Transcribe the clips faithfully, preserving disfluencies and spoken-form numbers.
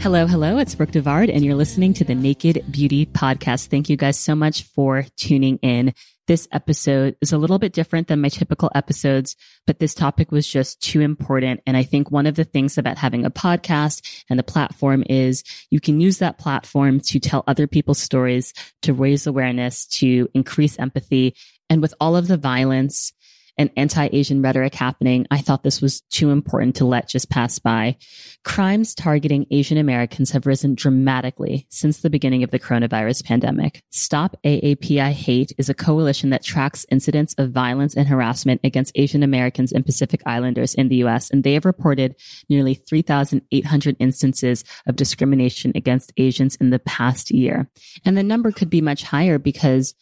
Hello, hello. It's Brooke DeVard, and you're listening to the Naked Beauty Podcast. Thank you guys so much for tuning in. This episode is a little bit different than my typical episodes, but this topic was just too important. And I think one of the things about having a podcast and a platform is you can use that platform to tell other people's stories, to raise awareness, to increase empathy. And with all of the violence and anti-Asian rhetoric happening, I thought this was too important to let just pass by. Crimes targeting Asian Americans have risen dramatically since the beginning of the coronavirus pandemic. Stop A A P I Hate is a coalition that tracks incidents of violence and harassment against Asian Americans and Pacific Islanders in the U S, and they have reported nearly three thousand eight hundred instances of discrimination against Asians in the past year. And the number could be much higher because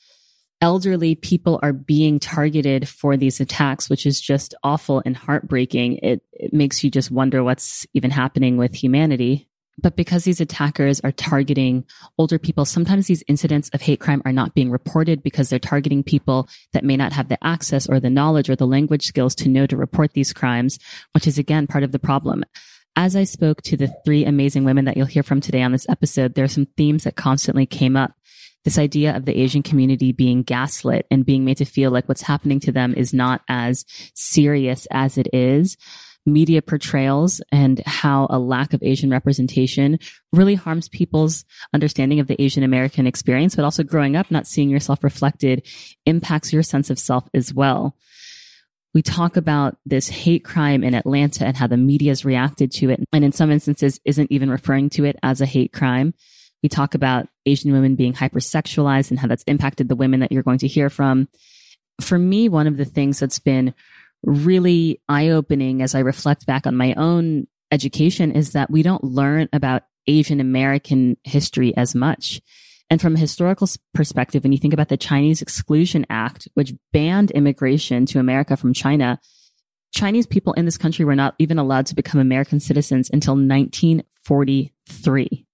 elderly people are being targeted for these attacks, which is just awful and heartbreaking. It, it makes you just wonder what's even happening with humanity. But because these attackers are targeting older people, sometimes these incidents of hate crime are not being reported because they're targeting people that may not have the access or the knowledge or the language skills to know to report these crimes, which is, again, part of the problem. As I spoke to the three amazing women that you'll hear from today on this episode, there are some themes that constantly came up. This idea of the Asian community being gaslit and being made to feel like what's happening to them is not as serious as it is. Media portrayals and how a lack of Asian representation really harms people's understanding of the Asian American experience, but also growing up, not seeing yourself reflected impacts your sense of self as well. We talk about this hate crime in Atlanta and how the media has reacted to it, and in some instances isn't even referring to it as a hate crime. We talk about Asian women being hypersexualized and how that's impacted the women that you're going to hear from. For me, one of the things that's been really eye-opening as I reflect back on my own education is that we don't learn about Asian American history as much. And from a historical perspective, when you think about the Chinese Exclusion Act, which banned immigration to America from China, Chinese people in this country were not even allowed to become American citizens until nineteen forty-three.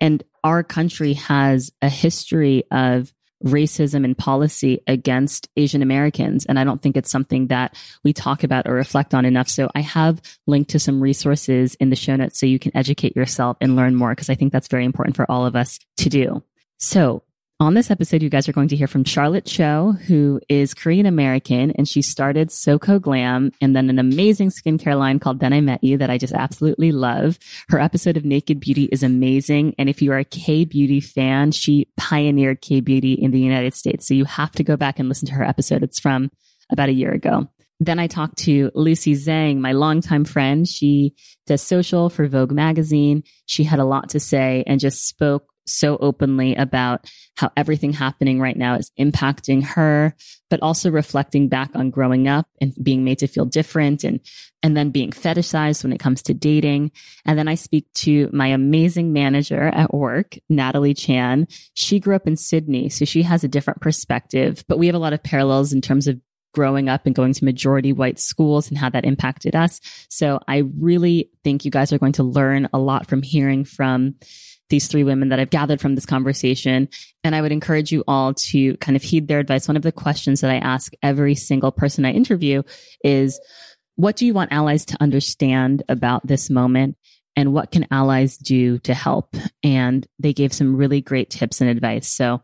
And our country has a history of racism and policy against Asian Americans. And I don't think it's something that we talk about or reflect on enough. So I have linked to some resources in the show notes so you can educate yourself and learn more, because I think that's very important for all of us to do. So on this episode, you guys are going to hear from Charlotte Cho, who is Korean American, and she started SoCo Glam and then an amazing skincare line called Then I Met You that I just absolutely love. Her episode of Naked Beauty is amazing. And if you are a K-beauty fan, she pioneered K-beauty in the United States. So you have to go back and listen to her episode. It's from about a year ago. Then I talked to Lucy Zhang, my longtime friend. She does social for Vogue magazine. She had a lot to say and just spoke so openly about how everything happening right now is impacting her, but also reflecting back on growing up and being made to feel different and, and then being fetishized when it comes to dating. And then I speak to my amazing manager at work, Natalie Chan. She grew up in Sydney, so she has a different perspective, but we have a lot of parallels in terms of growing up and going to majority white schools and how that impacted us. So I really think you guys are going to learn a lot from hearing from these three women that I've gathered from this conversation. And I would encourage you all to kind of heed their advice. One of the questions that I ask every single person I interview is, what do you want allies to understand about this moment? and what can allies do to help? And they gave some really great tips and advice. So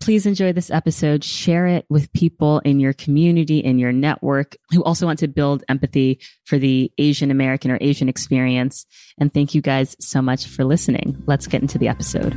please enjoy this episode. Share it with people in your community, in your network, who also want to build empathy for the Asian American or Asian experience. And thank you guys so much for listening. Let's get into the episode.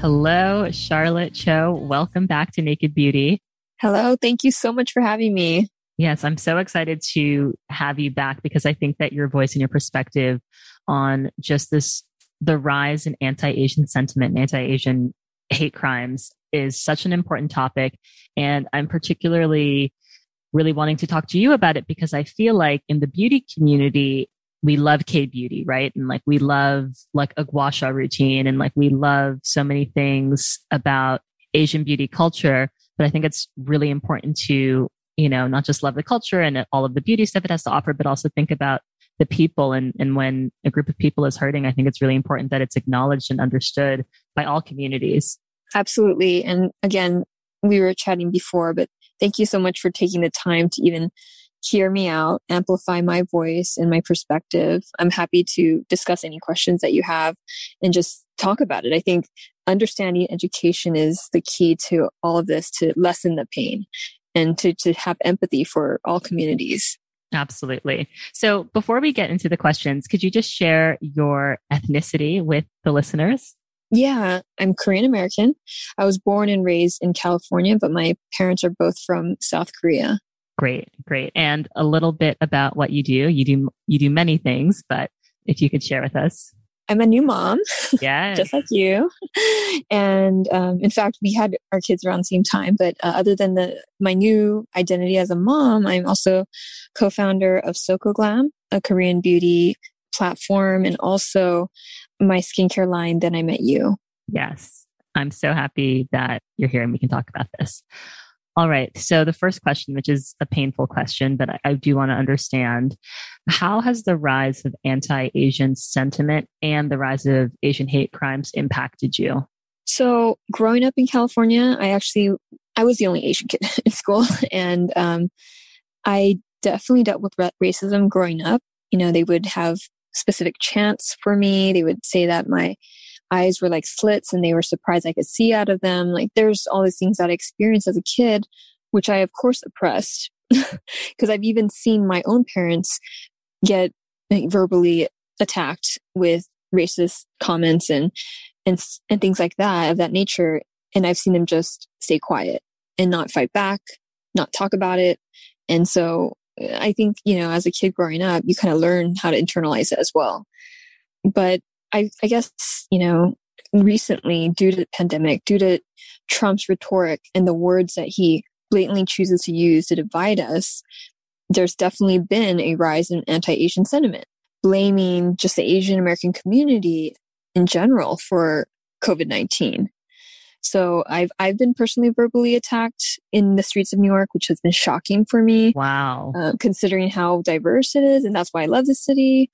Hello, Charlotte Cho. Welcome back to Naked Beauty. Hello. Thank you so much for having me. Yes, I'm so excited to have you back because I think that your voice and your perspective on just this, the rise in anti-Asian sentiment and anti-Asian hate crimes is such an important topic. And I'm particularly really wanting to talk to you about it because I feel like in the beauty community, we love K-beauty, right? And like, we love like a gua sha routine and like, we love so many things about Asian beauty culture. But I think it's really important to, you know, not just love the culture and all of the beauty stuff it has to offer, but also think about the people. And, and when a group of people is hurting, I think it's really important that it's acknowledged and understood by all communities. Absolutely. And again, we were chatting before, but thank you so much for taking the time to even hear me out, amplify my voice and my perspective. I'm happy to discuss any questions that you have and just talk about it. I think understanding education is the key to all of this, to lessen the pain and to, to have empathy for all communities. Absolutely. So before we get into the questions, could you just share your ethnicity with the listeners? Yeah, I'm Korean American. I was born and raised in California, but my parents are both from South Korea. Great, great. And a little bit about what you do. You do you do many things, but if you could share with us. I'm a new mom, yes. Just like you. And um, in fact, we had our kids around the same time. But uh, other than the my new identity as a mom, I'm also co-founder of SoCo Glam, a Korean beauty platform, and also my skincare line, Then I Met You. Yes. I'm so happy that you're here and we can talk about this. All right. So the first question, which is a painful question, but I, I do want to understand, how has the rise of anti-Asian sentiment and the rise of Asian hate crimes impacted you? So growing up in California, I actually, I was the only Asian kid in school. And um, I definitely dealt with racism growing up. You know, they would have specific chants for me. They would say that my eyes were like slits and they were surprised I could see out of them. Like there's all these things that I experienced as a kid, which I of course oppressed because I've even seen my own parents get verbally attacked with racist comments and, and, and things like that of that nature. And I've seen them just stay quiet and not fight back, not talk about it. And so I think, you know, as a kid growing up, you kind of learn how to internalize it as well. But I, I guess, you know, recently due to the pandemic, due to Trump's rhetoric and the words that he blatantly chooses to use to divide us, there's definitely been a rise in anti-Asian sentiment, blaming just the Asian American community in general for COVID nineteen. So I've I've been personally verbally attacked in the streets of New York, which has been shocking for me. Wow. Uh, considering how diverse it is. And that's why I love the city.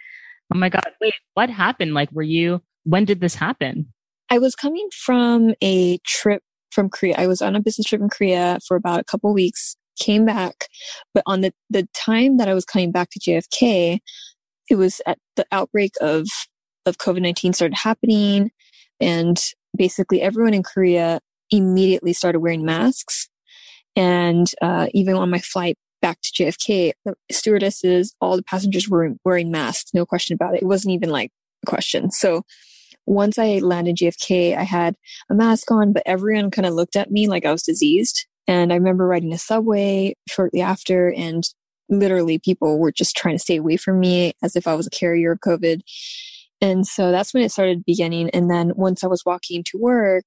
Oh my God, wait, what happened? Like, were you, when did this happen? I was coming from a trip from Korea. I was on a business trip in Korea for about a couple of weeks, came back. But on the, the time that I was coming back to J F K, it was at the outbreak of, of COVID nineteen started happening. And basically everyone in Korea immediately started wearing masks. And uh, even on my flight back to J F K, the stewardesses, all the passengers were wearing masks, no question about it. It wasn't even like a question. So once I landed J F K, I had a mask on, but everyone kind of looked at me like I was diseased. And I remember riding a subway shortly after, and literally people were just trying to stay away from me as if I was a carrier of COVID. And so that's when it started beginning. And then once I was walking to work,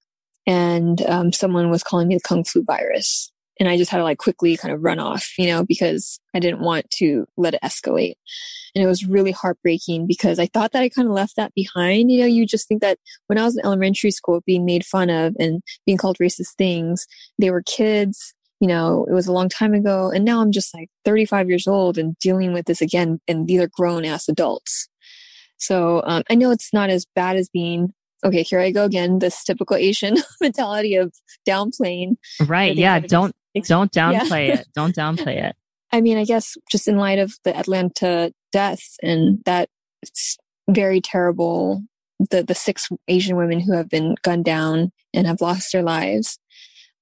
and um, someone was calling me the Kung Flu virus. And I just had to like quickly kind of run off, you know, because I didn't want to let it escalate. And it was really heartbreaking because I thought that I kind of left that behind. You know, you just think that when I was in elementary school, being made fun of and being called racist things, they were kids, you know, it was a long time ago. And now I'm just like thirty-five years old and dealing with this again. And these are grown ass adults. So um, I know it's not as bad as being, okay, here I go again, this typical Asian mentality of downplaying. Right. Yeah. Don't. Don't downplay yeah. it. Don't downplay it. I mean, I guess just in light of the Atlanta deaths and that it's very terrible, the, the six Asian women who have been gunned down and have lost their lives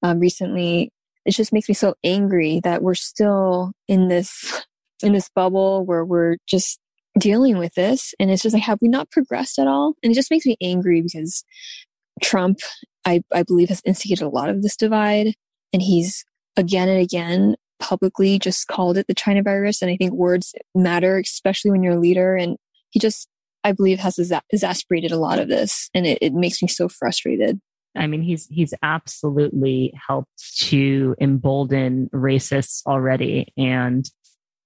um, recently, it just makes me so angry that we're still in this, in this bubble where we're just dealing with this. And it's just like, have we not progressed at all? And it just makes me angry because Trump, I, I believe, has instigated a lot of this divide, and he's again and again publicly just called it the China virus. And I think words matter, especially when you're a leader. And he just, I believe, has exacerbated a lot of this. And it, it makes me so frustrated. I mean, he's he's absolutely helped to embolden racists already. And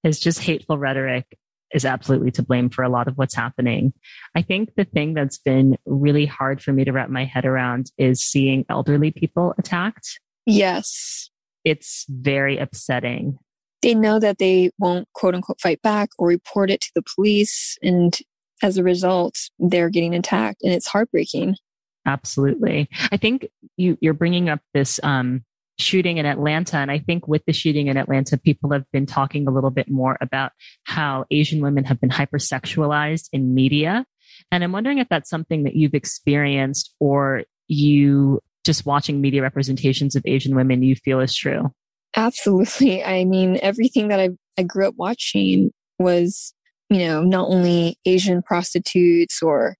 his just hateful rhetoric is absolutely to blame for a lot of what's happening. I think the thing that's been really hard for me to wrap my head around is seeing elderly people attacked. Yes. It's very upsetting. They know that they won't, quote unquote, fight back or report it to the police. And as a result, they're getting attacked, and it's heartbreaking. Absolutely. I think you, you're bringing up this um, shooting in Atlanta. And I think with the shooting in Atlanta, people have been talking a little bit more about how Asian women have been hypersexualized in media. And I'm wondering if that's something that you've experienced, or you just watching media representations of Asian women you feel is true? Absolutely. I mean, everything that I, I grew up watching was, you know, not only Asian prostitutes, or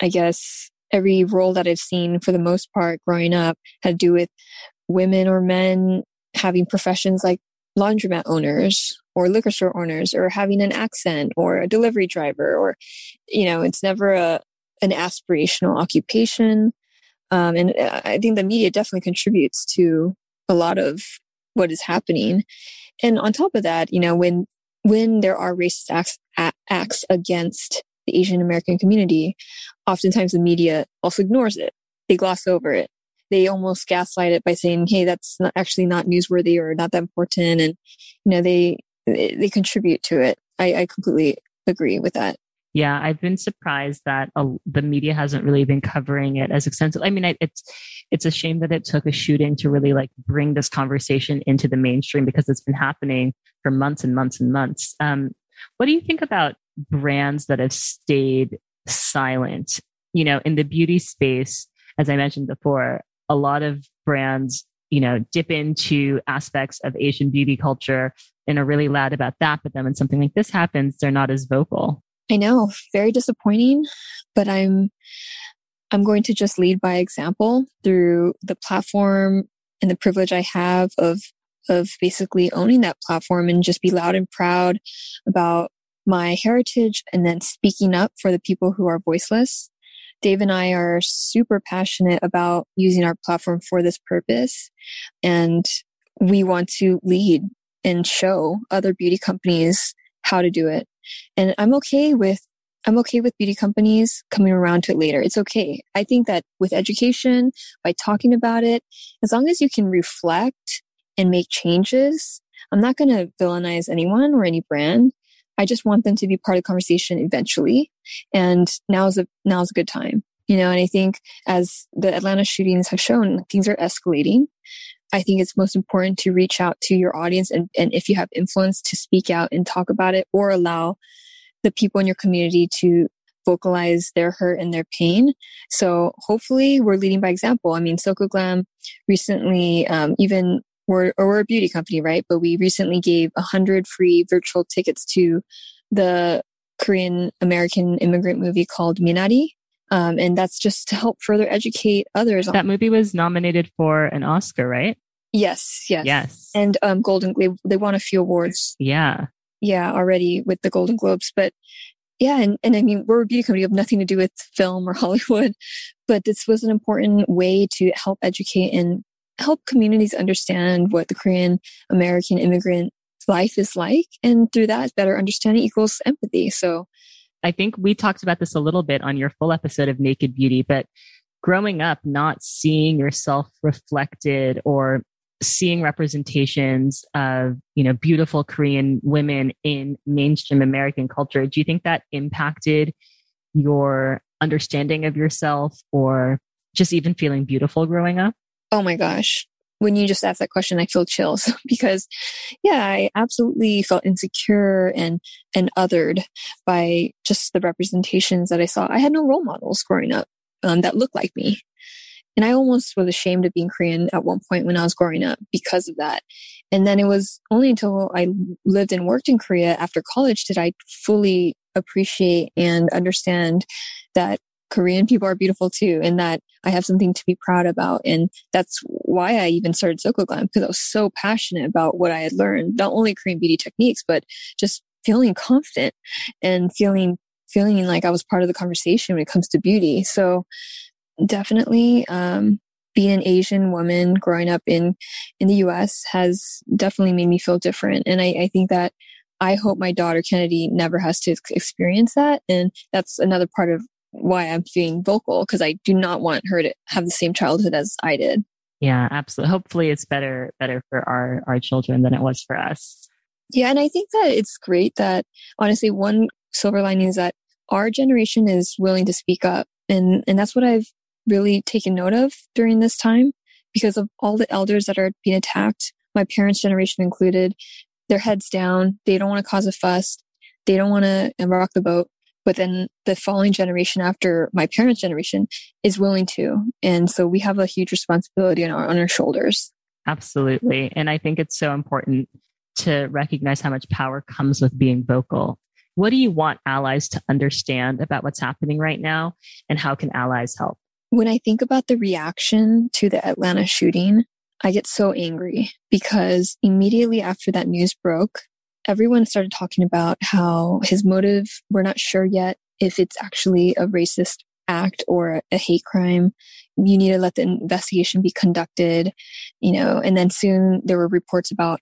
I guess every role that I've seen for the most part growing up had to do with women or men having professions like laundromat owners or liquor store owners, or having an accent, or a delivery driver, or, you know, it's never a an aspirational occupation. Um, and I think the media definitely contributes to a lot of what is happening. And on top of that, you know, when when there are racist acts, a- acts against the Asian American community, oftentimes the media also ignores it. They gloss over it. They almost gaslight it by saying, "Hey, that's not actually not newsworthy or not that important." And you know, they they contribute to it. I, I completely agree with that. Yeah, I've been surprised that uh, the media hasn't really been covering it as extensively. I mean, I, it's it's a shame that it took a shooting to really like bring this conversation into the mainstream, because it's been happening for months and months and months. Um, what do you think about brands that have stayed silent? You know, in the beauty space, as I mentioned before, a lot of brands, you know, dip into aspects of Asian beauty culture and are really loud about that. But then when something like this happens, they're not as vocal. I know, very disappointing, but I'm I'm going to just lead by example through the platform and the privilege I have of of basically owning that platform, and just be loud and proud about my heritage, and then speaking up for the people who are voiceless. Dave and I are super passionate about using our platform for this purpose, and we want to lead and show other beauty companies how to do it. And I'm okay with, I'm okay with beauty companies coming around to it later. It's okay. I think that with education, by talking about it, as long as you can reflect and make changes, I'm not going to villainize anyone or any brand. I just want them to be part of the conversation eventually. And now's a, now's a good time, you know, and I think as the Atlanta shootings have shown, things are escalating. I think it's most important to reach out to your audience, and, and if you have influence, to speak out and talk about it, or allow the people in your community to vocalize their hurt and their pain. So hopefully we're leading by example. I mean, SoCo Glam recently, um, even we're, or we're a beauty company, right? But we recently gave one hundred free virtual tickets to the Korean American immigrant movie called Minari. Um, and that's just to help further educate others. That movie was nominated for an Oscar, right? Yes, yes. Yes. And um, Golden Globe, they won a few awards. Yeah. Yeah, already with the Golden Globes. But yeah, and, and I mean, we're a beauty company. We have nothing to do with film or Hollywood. But this was an important way to help educate and help communities understand what the Korean American immigrant life is like. And through that, better understanding equals empathy. So I think we talked about this a little bit on your full episode of Naked Beauty, but growing up, not seeing yourself reflected or seeing representations of, you know, beautiful Korean women in mainstream American culture, do you think that impacted your understanding of yourself or just even feeling beautiful growing up? Oh my gosh. When you just asked that question, I feel chills because, yeah, I absolutely felt insecure and and othered by just the representations that I saw. I had no role models growing up um, that looked like me. And I almost was ashamed of being Korean at one point when I was growing up because of that. And then it was only until I lived and worked in Korea after college did I fully appreciate and understand that Korean people are beautiful too, and that I have something to be proud about. And that's why I even started SoCo Glam, because I was so passionate about what I had learned, not only Korean beauty techniques, but just feeling confident and feeling, feeling like I was part of the conversation when it comes to beauty. So definitely, um, being an Asian woman growing up in, in the U S has definitely made me feel different. And I, I think that I hope my daughter Kennedy never has to experience that. And that's another part of why I'm being vocal, because I do not want her to have the same childhood as I did. Yeah, absolutely. Hopefully it's better better for our, our children than it was for us. Yeah, and I think that it's great that, honestly, one silver lining is that our generation is willing to speak up. And, and that's what I've really taken note of during this time, because of all the elders that are being attacked, my parents' generation included, their heads down, they don't want to cause a fuss, they don't want to rock the boat. But then the following generation after my parents' generation is willing to. And so we have a huge responsibility on our, on our shoulders. Absolutely. And I think it's so important to recognize how much power comes with being vocal. What do you want allies to understand about what's happening right now? And how can allies help? When I think about the reaction to the Atlanta shooting, I get so angry because immediately after that news broke, everyone started talking about how his motive, we're not sure yet if it's actually a racist act or a hate crime. You need to let the investigation be conducted, you know, and then soon there were reports about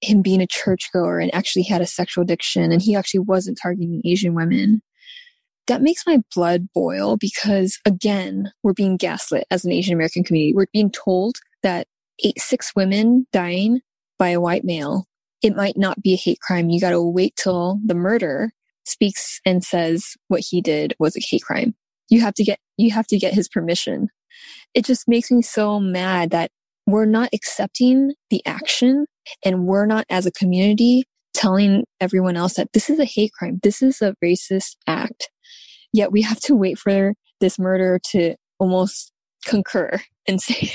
him being a churchgoer and actually had a sexual addiction and he actually wasn't targeting Asian women. That makes my blood boil because, again, we're being gaslit as an Asian American community. We're being told that eight, six women dying by a white male, it might not be a hate crime. You got to wait till the murderer speaks and says what he did was a hate crime. You have to get, you have to get his permission. It just makes me so mad that we're not accepting the action and we're not, as a community, telling everyone else that this is a hate crime. This is a racist act. Yet we have to wait for this murderer to almost concur and say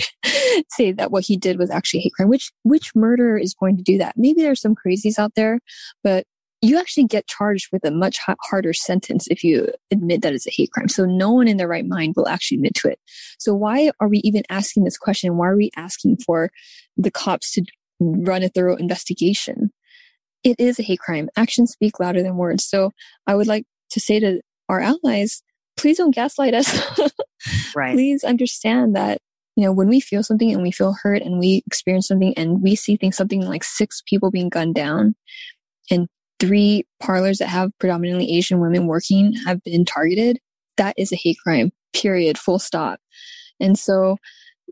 say that what he did was actually a hate crime. Which which murderer is going to do that? Maybe there's some crazies out there, but you actually get charged with a much harder sentence if you admit that it's a hate crime. So no one in their right mind will actually admit to it. So why are we even asking this question? Why are we asking for the cops to run a thorough investigation? It is a hate crime. Actions speak louder than words. So I would like to say to our allies, please don't gaslight us. Right. Please understand that, you know, when we feel something and we feel hurt and we experience something and we see things, something like six people being gunned down and three parlors that have predominantly Asian women working have been targeted, that is a hate crime, period, full stop. And so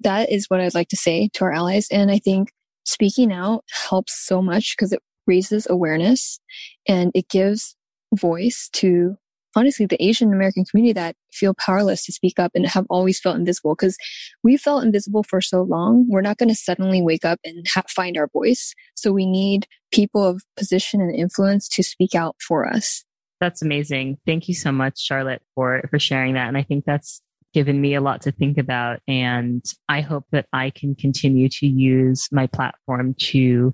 that is what I'd like to say to our allies. And I think speaking out helps so much because it raises awareness and it gives voice to, honestly, the Asian American community that feel powerless to speak up and have always felt invisible, because we felt invisible for so long. We're not going to suddenly wake up and ha- find our voice. So we need people of position and influence to speak out for us. That's amazing. Thank you so much, Charlotte, for, for sharing that. And I think that's given me a lot to think about. And I hope that I can continue to use my platform to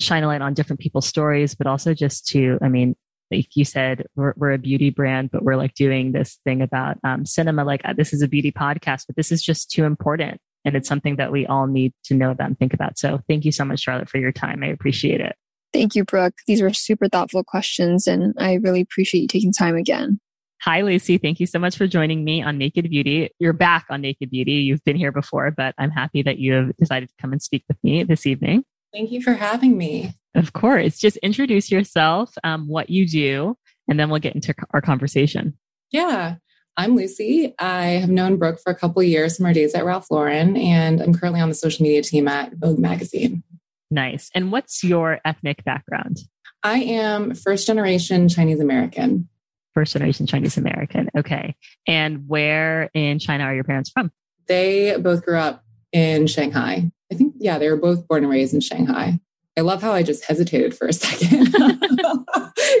shine a light on different people's stories, but also just to, I mean, like you said, we're, we're a beauty brand, but we're like doing this thing about um, cinema. Like uh, this is a beauty podcast, but this is just too important. And it's something that we all need to know about and think about. So thank you so much, Charlotte, for your time. I appreciate it. Thank you, Brooke. These were super thoughtful questions, and I really appreciate you taking time again. Hi, Lucy. Thank you so much for joining me on Naked Beauty. You're back on Naked Beauty. You've been here before, but I'm happy that you have decided to come and speak with me this evening. Thank you for having me. Of course. Just introduce yourself, um, what you do, and then we'll get into our conversation. Yeah. I'm Lucy. I have known Brooke for a couple of years from our days at Ralph Lauren, and I'm currently on the social media team at Vogue magazine. Nice. And what's your ethnic background? I am first generation Chinese American. First generation Chinese American. Okay. And where in China are your parents from? They both grew up in Shanghai. I think, yeah, they were both born and raised in Shanghai. I love how I just hesitated for a second.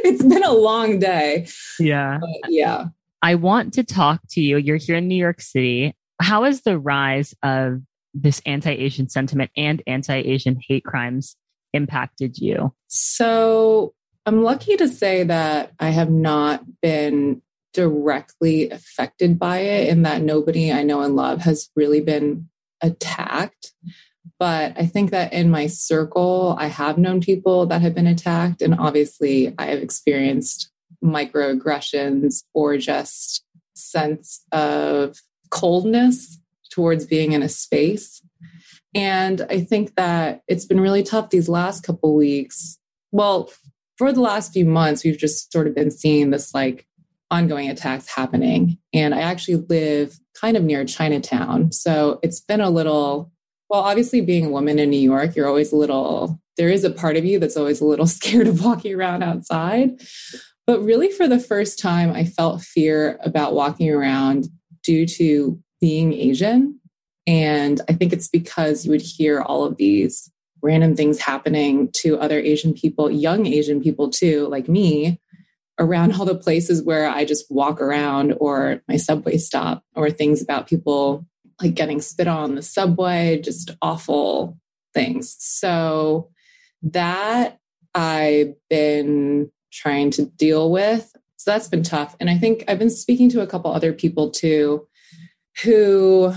It's been a long day. Yeah. But yeah. I want to talk to you. You're here in New York City. How is the rise of this anti-Asian sentiment and anti-Asian hate crimes impacted you? So I'm lucky to say that I have not been directly affected by it, and that nobody I know and love has really been attacked. But I think that in my circle, I have known people that have been attacked. And obviously I have experienced microaggressions or just sense of coldness towards being in a space. And I think that it's been really tough these last couple weeks. Well, for the last few months, we've just sort of been seeing this like ongoing attacks happening. And I actually live kind of near Chinatown. So it's been a little, well, obviously being a woman in New York, you're always a little, there is a part of you that's always a little scared of walking around outside. But really for the first time, I felt fear about walking around due to being Asian. And I think it's because you would hear all of these random things happening to other Asian people, young Asian people too, like me, around all the places where I just walk around or my subway stop, or things about people like getting spit on the subway, just awful things. So that I've been trying to deal with. So that's been tough. And I think I've been speaking to a couple other people too, who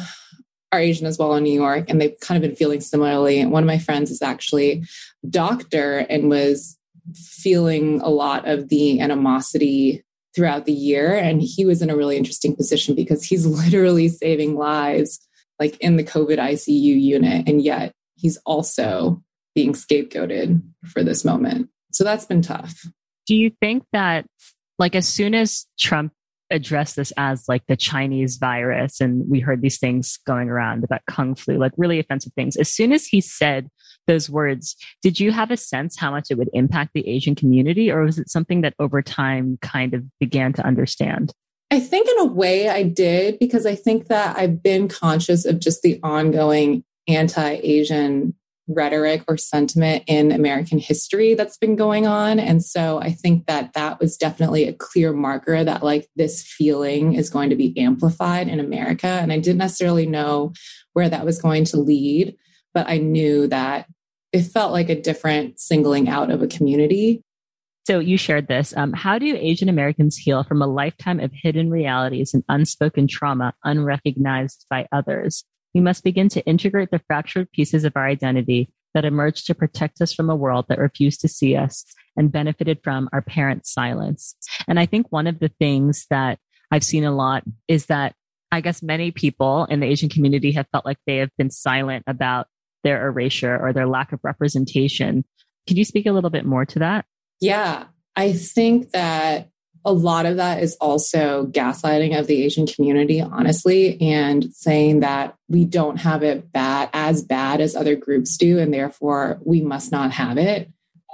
are Asian as well in New York, and they've kind of been feeling similarly. And one of my friends is actually a doctor and was feeling a lot of the animosity throughout the year. And he was in a really interesting position because he's literally saving lives, like in the COVID I C U unit. And yet he's also being scapegoated for this moment. So that's been tough. Do you think that, like, as soon as Trump addressed this as like the Chinese virus, and we heard these things going around about Kung flu, like really offensive things, as soon as he said those words, did you have a sense how much it would impact the Asian community? Or was it something that over time kind of began to understand? I think in a way I did, because I think that I've been conscious of just the ongoing anti-Asian rhetoric or sentiment in American history that's been going on. And so I think that that was definitely a clear marker that like this feeling is going to be amplified in America. And I didn't necessarily know where that was going to lead, but I knew that it felt like a different singling out of a community. So you shared this. Um, how do Asian Americans heal from a lifetime of hidden realities and unspoken trauma unrecognized by others? We must begin to integrate the fractured pieces of our identity that emerged to protect us from a world that refused to see us and benefited from our parents' silence. And I think one of the things that I've seen a lot is that I guess many people in the Asian community have felt like they have been silent about their erasure or their lack of representation. Could you speak a little bit more to that? Yeah, I think that a lot of that is also gaslighting of the Asian community, honestly, and saying that we don't have it bad as bad as other groups do, and therefore we must not have it.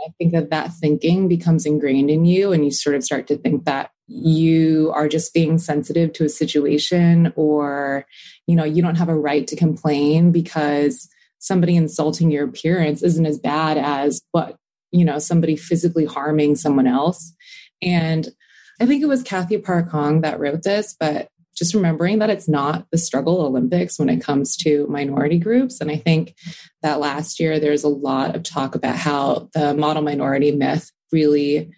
I think that that thinking becomes ingrained in you, and you sort of start to think that you are just being sensitive to a situation, or, you know, you don't have a right to complain because somebody insulting your appearance isn't as bad as what, you know, somebody physically harming someone else. And I think it was Kathy Park Hong that wrote this, but just remembering that it's not the struggle Olympics when it comes to minority groups. And I think that last year, there's a lot of talk about how the model minority myth really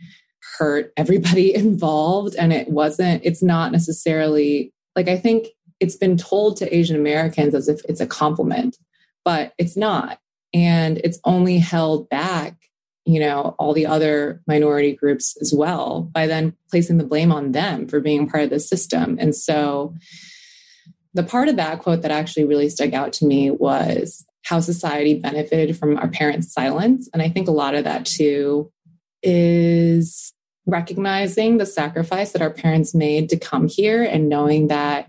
hurt everybody involved. And it wasn't, it's not necessarily like, I think it's been told to Asian Americans as if it's a compliment, but it's not. And it's only held back, you know, all the other minority groups as well, by then placing the blame on them for being part of the system. And so the part of that quote that actually really stuck out to me was how society benefited from our parents' silence. And I think a lot of that too is recognizing the sacrifice that our parents made to come here and knowing that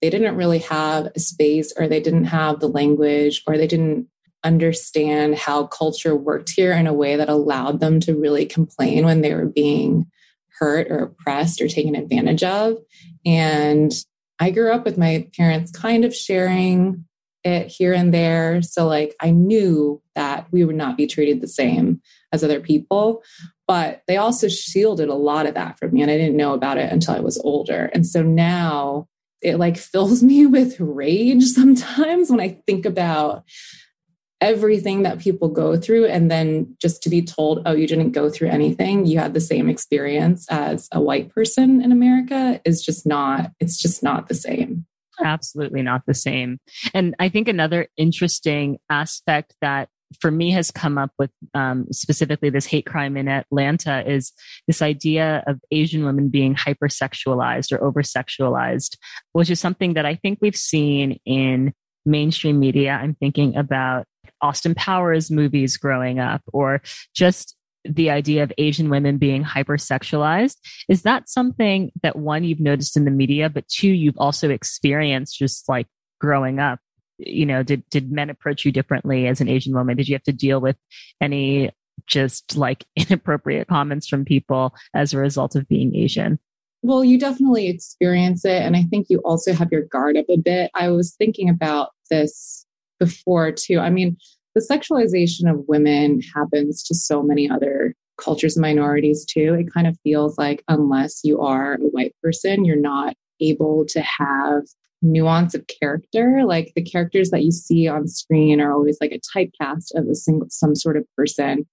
they didn't really have a space, or they didn't have the language, or they didn't understand how culture worked here in a way that allowed them to really complain when they were being hurt or oppressed or taken advantage of. And I grew up with my parents kind of sharing it here and there. So like, I knew that we would not be treated the same as other people, but they also shielded a lot of that from me. And I didn't know about it until I was older. And so now it like fills me with rage sometimes when I think about everything that people go through, and then just to be told, oh, you didn't go through anything. You had the same experience as a white person in America is just not, it's just not the same. Absolutely not the same. And I think another interesting aspect that for me has come up with um, specifically this hate crime in Atlanta is this idea of Asian women being hypersexualized or oversexualized, which is something that I think we've seen in mainstream media. I'm thinking about Austin Powers movies growing up, or just the idea of Asian women being hypersexualized. Is that something that, one, you've noticed in the media, but two, you've also experienced just like growing up? You know, did, did men approach you differently as an Asian woman? Did you have to deal with any just like inappropriate comments from people as a result of being Asian? Well, you definitely experience it. And I think you also have your guard up a bit. I was thinking about this before too. I mean, the sexualization of women happens to so many other cultures and minorities too. It kind of feels like unless you are a white person, you're not able to have nuance of character. Like the characters that you see on screen are always like a typecast of a single, some sort of person.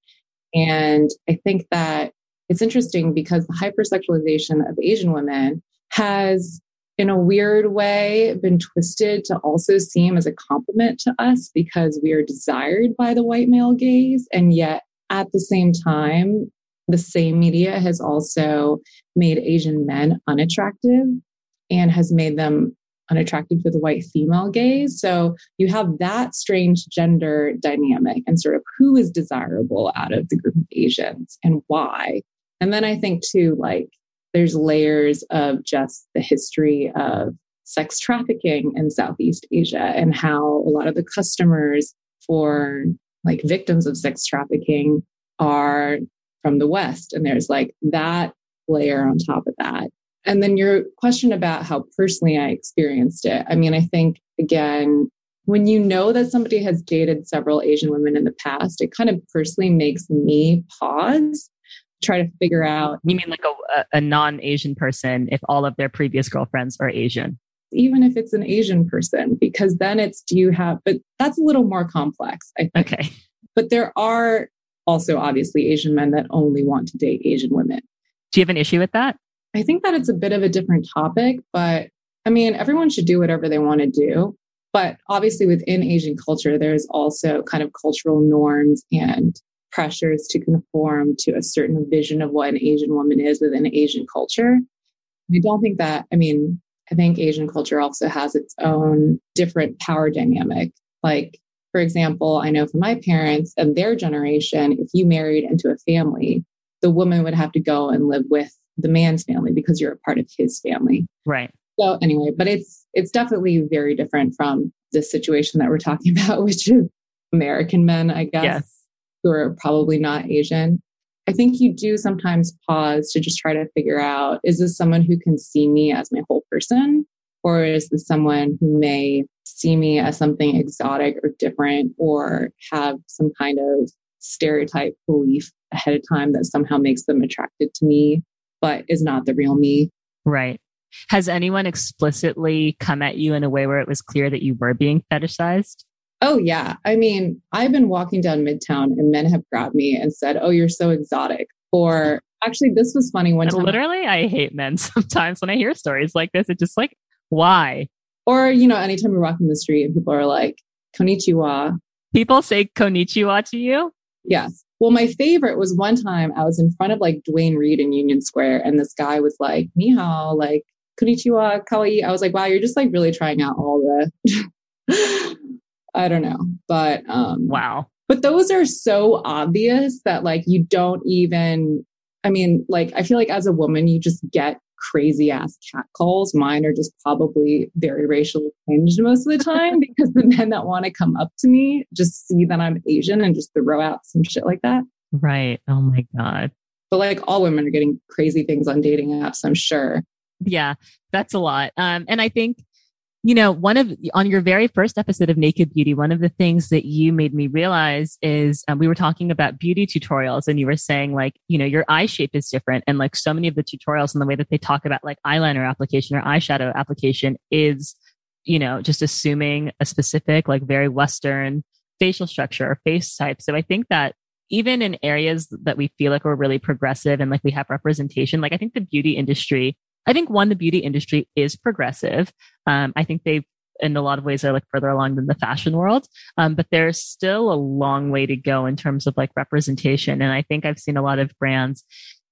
And I think that it's interesting because the hypersexualization of Asian women has, in a weird way, been twisted to also seem as a compliment to us because we are desired by the white male gaze. And yet at the same time, the same media has also made Asian men unattractive and has made them unattractive to the white female gaze. So you have that strange gender dynamic and sort of who is desirable out of the group of Asians and why. And then I think too, like, there's layers of just the history of sex trafficking in Southeast Asia and how a lot of the customers for like victims of sex trafficking are from the West. And there's like that layer on top of that. And then your question about how personally I experienced it. I mean, I think, again, when you know that somebody has dated several Asian women in the past, it kind of personally makes me pause. Try to figure out. You mean like a, a non-Asian person, if all of their previous girlfriends are Asian? Even if it's an Asian person, because then it's, do you have, but that's a little more complex, I think. Okay. But there are also obviously Asian men that only want to date Asian women. Do you have an issue with that? I think that it's a bit of a different topic, but I mean, everyone should do whatever they want to do. But obviously within Asian culture, there's also kind of cultural norms and pressures to conform to a certain vision of what an Asian woman is within Asian culture. I don't think that, I mean, I think Asian culture also has its own different power dynamic. Like, for example, I know for my parents and their generation, if you married into a family, the woman would have to go and live with the man's family because you're a part of his family. Right. So anyway, but it's, it's definitely very different from the situation that we're talking about, which is American men, I guess. Yes. Who are probably not Asian. I think you do sometimes pause to just try to figure out, is this someone who can see me as my whole person? Or is this someone who may see me as something exotic or different, or have some kind of stereotype belief ahead of time that somehow makes them attracted to me? but is not the real me. Right. Has anyone explicitly come at you in a way where it was clear that you were being fetishized? Oh, yeah. I mean, I've been walking down Midtown and men have grabbed me and said, oh, you're so exotic. Or actually, this was funny. One time, literally, I hate men sometimes when I hear stories like this. It's just like, why? Or, you know, anytime you're walking the street and people are like, konnichiwa. People say konnichiwa to you? Yes. Well, my favorite was one time I was in front of like Duane Reade in Union Square and this guy was like, ni hao, like, konnichiwa, kawaii. I was like, wow, you're just like really trying out all the... I don't know. But, um, wow. But those are so obvious that like, you don't even, I mean, like, I feel like as a woman, you just get crazy ass catcalls. Mine are just probably very racially tinged most of the time because the men that want to come up to me just see that I'm Asian and just throw out some shit like that. Right. Oh my God. But like all women are getting crazy things on dating apps, I'm sure. Yeah, that's a lot. Um, and I think, you know, one of, on your very first episode of Naked Beauty, one of the things that you made me realize is um, we were talking about beauty tutorials and you were saying like, you know, your eye shape is different. And like so many of the tutorials and the way that they talk about like eyeliner application or eyeshadow application is, you know, just assuming a specific, like very Western facial structure or face type. So I think that even in areas that we feel like we're really progressive and like we have representation, like I think the beauty industry I think one, the beauty industry is progressive. Um, I think they, in a lot of ways, are like further along than the fashion world. Um, but there's still a long way to go in terms of like representation. And I think I've seen a lot of brands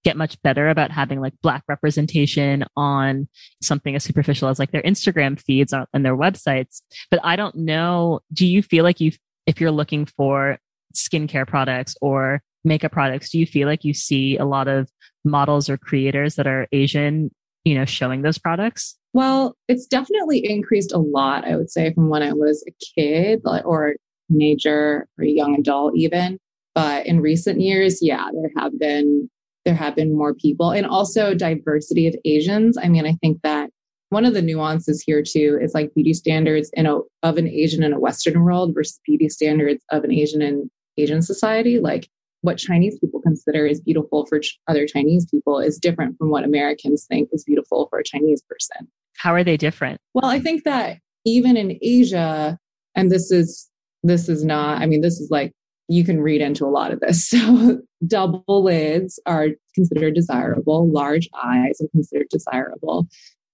get much better about having like Black representation on something as superficial as like their Instagram feeds and their websites. But I don't know. Do you feel like you, if you're looking for skincare products or makeup products, do you feel like you see a lot of models or creators that are Asian, you know, showing those products? Well, it's definitely increased a lot, I would say, from when I was a kid or a teenager or a young adult even. But in recent years, yeah, there have been, there have been more people and also diversity of Asians. I mean, I think that one of the nuances here too is like beauty standards in a, of an Asian in a Western world versus beauty standards of an Asian in Asian society. Like what Chinese people consider is beautiful for ch- other Chinese people is different from what Americans think is beautiful for a Chinese person. How are they different? Well, I think that even in Asia, and this is, this is not, I mean, this is like, you can read into a lot of this. So double lids are considered desirable. Large eyes are considered desirable.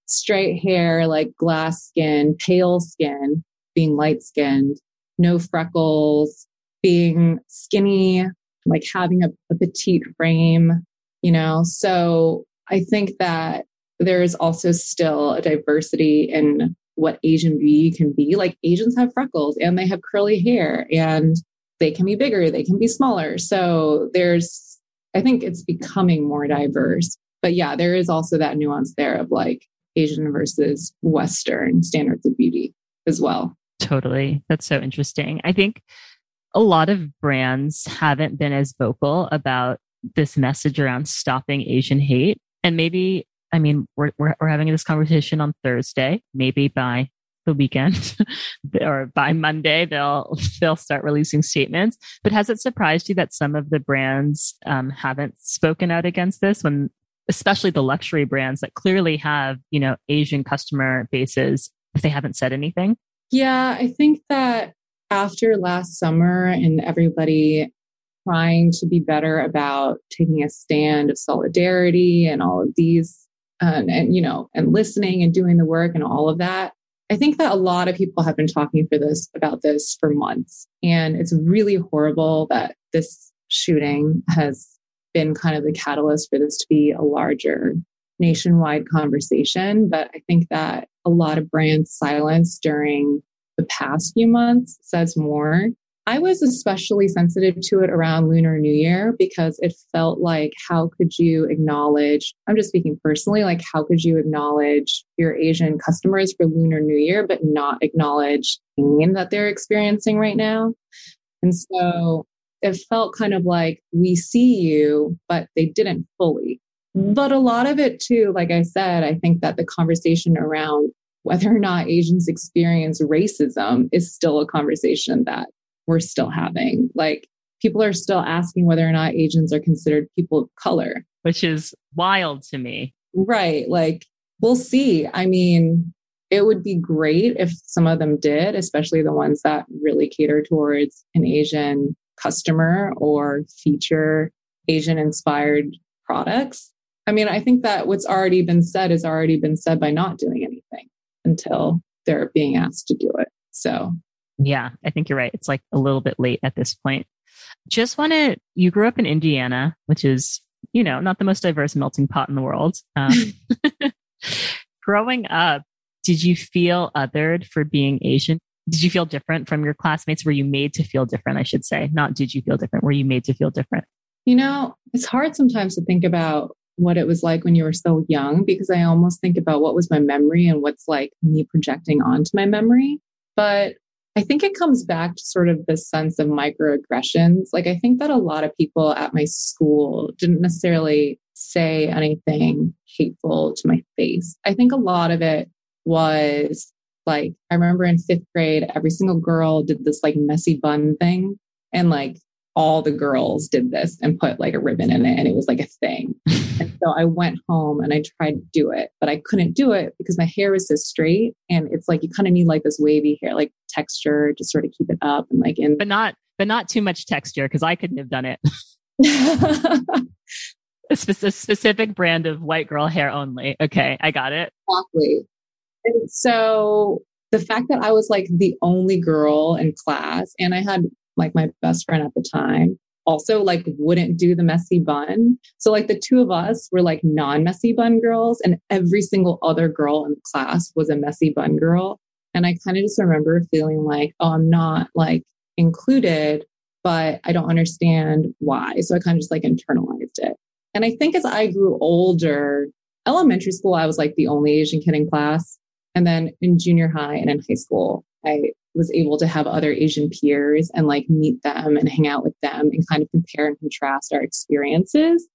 Straight hair, like glass skin, pale skin, being light skinned, no freckles, being skinny, like having a, a petite frame, you know? So I think that there is also still a diversity in what Asian beauty can be. Like Asians have freckles and they have curly hair and they can be bigger, they can be smaller. So there's, I think it's becoming more diverse, but yeah, there is also that nuance there of like Asian versus Western standards of beauty as well. Totally. That's so interesting. I think a lot of brands haven't been as vocal about this message around stopping Asian hate. And maybe, I mean, we're we're, we're having this conversation on Thursday. Maybe by the weekend or by Monday, they'll they'll start releasing statements. But has it surprised you that some of the brands um, haven't spoken out against this? When, especially the luxury brands that clearly have, you know, Asian customer bases, if they haven't said anything? Yeah, I think that after last summer and everybody trying to be better about taking a stand of solidarity and all of these, um, and, you know, and listening and doing the work and all of that, I think that a lot of people have been talking for this about this for months. And it's really horrible that this shooting has been kind of the catalyst for this to be a larger nationwide conversation. But I think that a lot of brands silence during the past few months says more. I was especially sensitive to it around Lunar New Year because it felt like, how could you acknowledge, I'm just speaking personally, like how could you acknowledge your Asian customers for Lunar New Year, but not acknowledge pain that they're experiencing right now? And so it felt kind of like, we see you, but they didn't fully. But a lot of it too, like I said, I think that the conversation around whether or not Asians experience racism is still a conversation that we're still having. Like people are still asking whether or not Asians are considered people of color. which is wild to me. Right. Like, we'll see. I mean, it would be great if some of them did, especially the ones that really cater towards an Asian customer or feature Asian-inspired products. I mean, I think that what's already been said is already been said by not doing anything until they're being asked to do it. So, yeah, I think you're right. It's like a little bit late at this point. Just want to, you grew up in Indiana, which is, you know, not the most diverse melting pot in the world. Um, growing up, did you feel othered for being Asian? Did you feel different from your classmates? Were you made to feel different, I should say? Not did you feel different? Were you made to feel different? You know, it's hard sometimes to think about what it was like when you were so young, because I almost think about what was my memory and what's like me projecting onto my memory. But I think it comes back to sort of this sense of microaggressions. Like, I think that a lot of people at my school didn't necessarily say anything hateful to my face. I think a lot of it was like, I remember in fifth grade, every single girl did this like messy bun thing. And like all the girls did this and put like a ribbon in it. And it was like a thing. And so I went home and I tried to do it, but I couldn't do it because my hair was so straight. And it's like, you kind of need like this wavy hair, like texture to sort of keep it up and like in. But not, but not too much texture, because I couldn't have done it. a, spe- a specific brand of white girl hair only. Okay, I got it. Exactly. And so the fact that I was like the only girl in class, and I had like my best friend at the time also like wouldn't do the messy bun. So like the two of us were like non-messy bun girls, and every single other girl in class was a messy bun girl. And I kind of just remember feeling like, oh, I'm not like included, but I don't understand why. So I kind of just like internalized it. And I think as I grew older, elementary school, I was like the only Asian kid in class. And then in junior high and in high school, I was able to have other Asian peers and like meet them and hang out with them and kind of compare and contrast our experiences.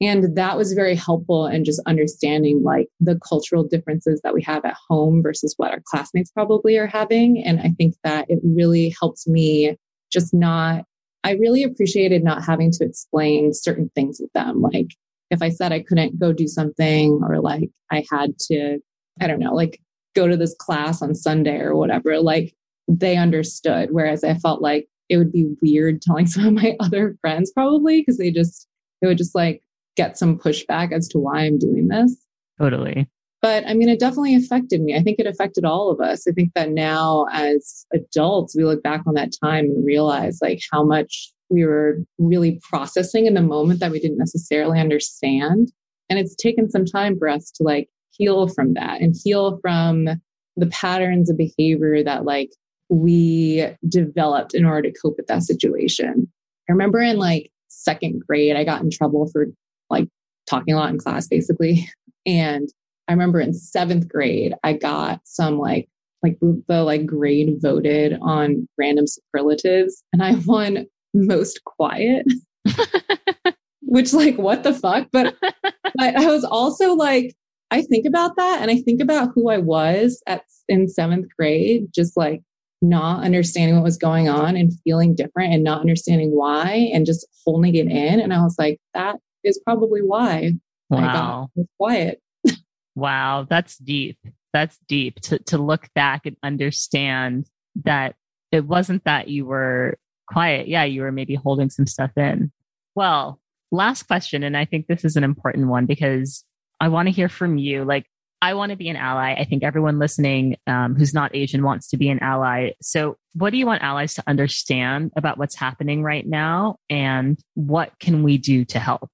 And that was very helpful in just understanding like the cultural differences that we have at home versus what our classmates probably are having. And I think that it really helped me just not, I really appreciated not having to explain certain things with them. Like if I said I couldn't go do something, or like I had to, I don't know, like go to this class on Sunday or whatever, like they understood. Whereas I felt like it would be weird telling some of my other friends probably, because they just, they would just like get some pushback as to why I'm doing this. Totally. But I mean, it definitely affected me. I think it affected all of us. I think that now as adults, we look back on that time and realize like how much we were really processing in the moment that we didn't necessarily understand. And it's taken some time for us to like heal from that and heal from the patterns of behavior that like we developed in order to cope with that situation. I remember in like second grade, I got in trouble for like talking a lot in class basically. And I remember in seventh grade, I got some like, like the like grade voted on random superlatives, and I won most quiet, which like, what the fuck? But, but I was also like, I think about that and I think about who I was at in seventh grade, just like not understanding what was going on and feeling different and not understanding why and just holding it in. And I was like, that is probably why. Wow. I got quiet. Wow. That's deep. That's deep to, to look back and understand that it wasn't that you were quiet. Yeah. You were maybe holding some stuff in. Well, last question. And I think this is an important one because I want to hear from you. Like, I want to be an ally. I think everyone listening um, who's not Asian wants to be an ally. So what do you want allies to understand about what's happening right now? And what can we do to help?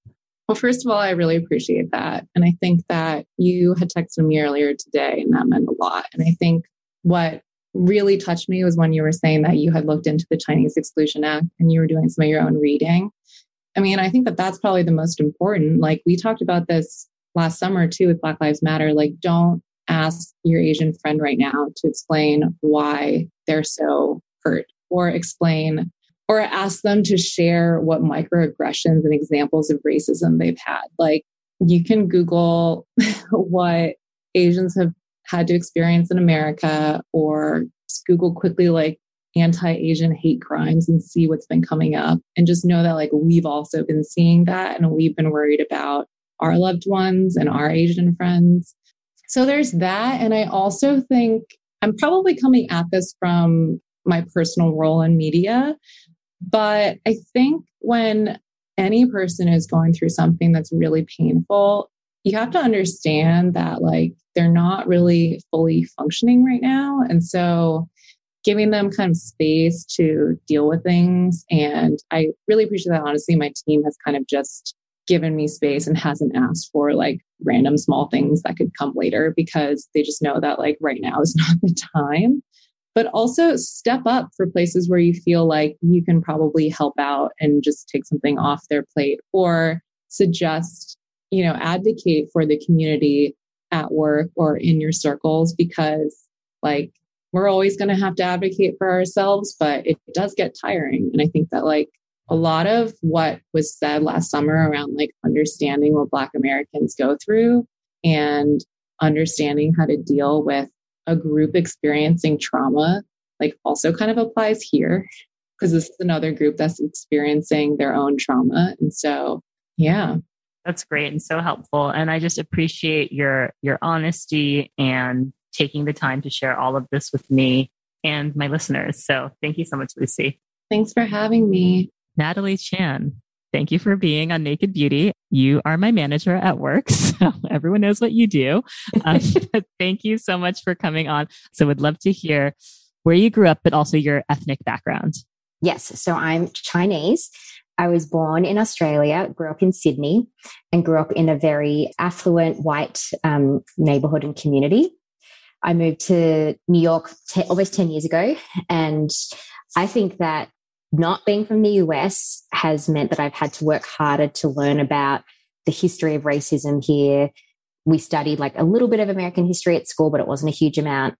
Well, first of all, I really appreciate that. And I think that you had texted me earlier today and that meant a lot. And I think what really touched me was when you were saying that you had looked into the Chinese Exclusion Act and you were doing some of your own reading. I mean, I think that that's probably the most important. Like we talked about this last summer too with Black Lives Matter, like don't ask your Asian friend right now to explain why they're so hurt or explain or ask them to share what microaggressions and examples of racism they've had. Like you can Google what Asians have had to experience in America or Google quickly like anti-Asian hate crimes and see what's been coming up, and just know that like we've also been seeing that and we've been worried about our loved ones and our Asian friends. So there's that. And I also think I'm probably coming at this from my personal role in media, but I think when any person is going through something that's really painful, you have to understand that like they're not really fully functioning right now. And so giving them kind of space to deal with things. And I really appreciate that. Honestly, my team has kind of just given me space and hasn't asked for like random small things that could come later, because they just know that like right now is not the time. But also step up for places where you feel like you can probably help out and just take something off their plate, or suggest, you know, advocate for the community at work or in your circles, because like we're always going to have to advocate for ourselves, but it does get tiring. And I think that like a lot of what was said last summer around like understanding what Black Americans go through and understanding how to deal with a group experiencing trauma, like also kind of applies here, because this is another group that's experiencing their own trauma. And so, yeah. That's great and so helpful. And I just appreciate your your honesty and taking the time to share all of this with me and my listeners. So thank you so much, Lucy. Thanks for having me. Natalie Chan, thank you for being on Naked Beauty. You are my manager at work, so everyone knows what you do. Um, thank you so much for coming on. So would love to hear where you grew up, but also your ethnic background. Yes. So I'm Chinese. I was born in Australia, grew up in Sydney, and grew up in a very affluent white um, neighborhood and community. I moved to New York te- almost ten years ago. And I think that not being from the U S has meant that I've had to work harder to learn about the history of racism here. We studied like a little bit of American history at school, but it wasn't a huge amount.